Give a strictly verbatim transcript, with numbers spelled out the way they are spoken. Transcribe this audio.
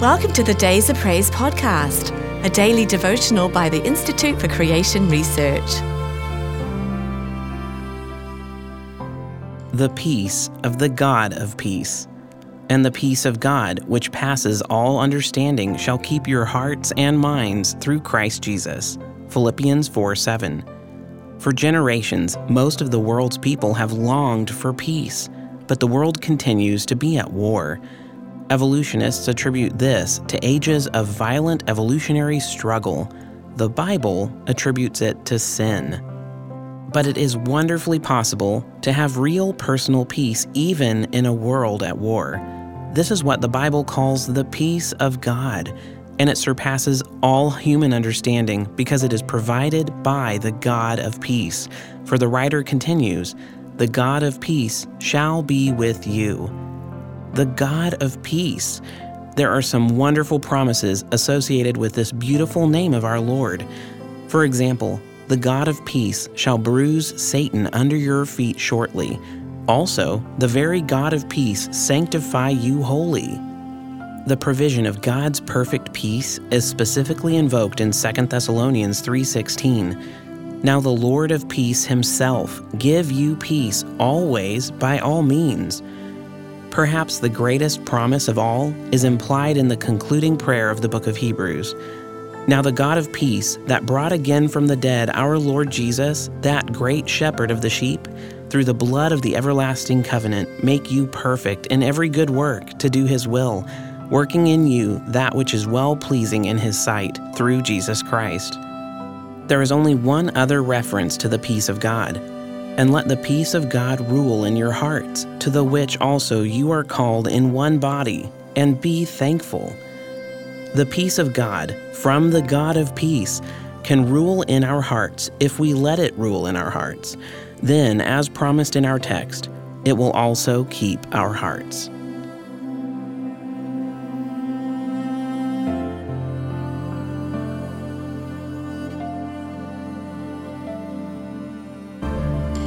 Welcome to the Days of Praise podcast, a daily devotional by the Institute for Creation Research. The peace of the God of peace, and the peace of God, which passes all understanding, shall keep your hearts and minds through Christ Jesus. Philippians four seven. For generations, most of the world's people have longed for peace, but the world continues to be at war. Evolutionists attribute this to ages of violent evolutionary struggle. The Bible attributes it to sin. But it is wonderfully possible to have real personal peace even in a world at war. This is what the Bible calls the peace of God, and it surpasses all human understanding because it is provided by the God of peace. For the writer continues, "The God of peace shall be with you." The God of peace. There are some wonderful promises associated with this beautiful name of our Lord. For example, the God of peace shall bruise Satan under your feet shortly. Also, the very God of peace sanctify you wholly. The provision of God's perfect peace is specifically invoked in Second Thessalonians three sixteen. Now the Lord of peace himself give you peace always by all means. Perhaps the greatest promise of all is implied in the concluding prayer of the book of Hebrews. Now the God of peace that brought again from the dead our Lord Jesus, that great shepherd of the sheep, through the blood of the everlasting covenant, make you perfect in every good work to do his will, working in you that which is well-pleasing in his sight through Jesus Christ. There is only one other reference to the peace of God. And let the peace of God rule in your hearts, to the which also you are called in one body, and be thankful. The peace of God, from the God of peace, can rule in our hearts if we let it rule in our hearts. Then, as promised in our text, it will also keep our hearts.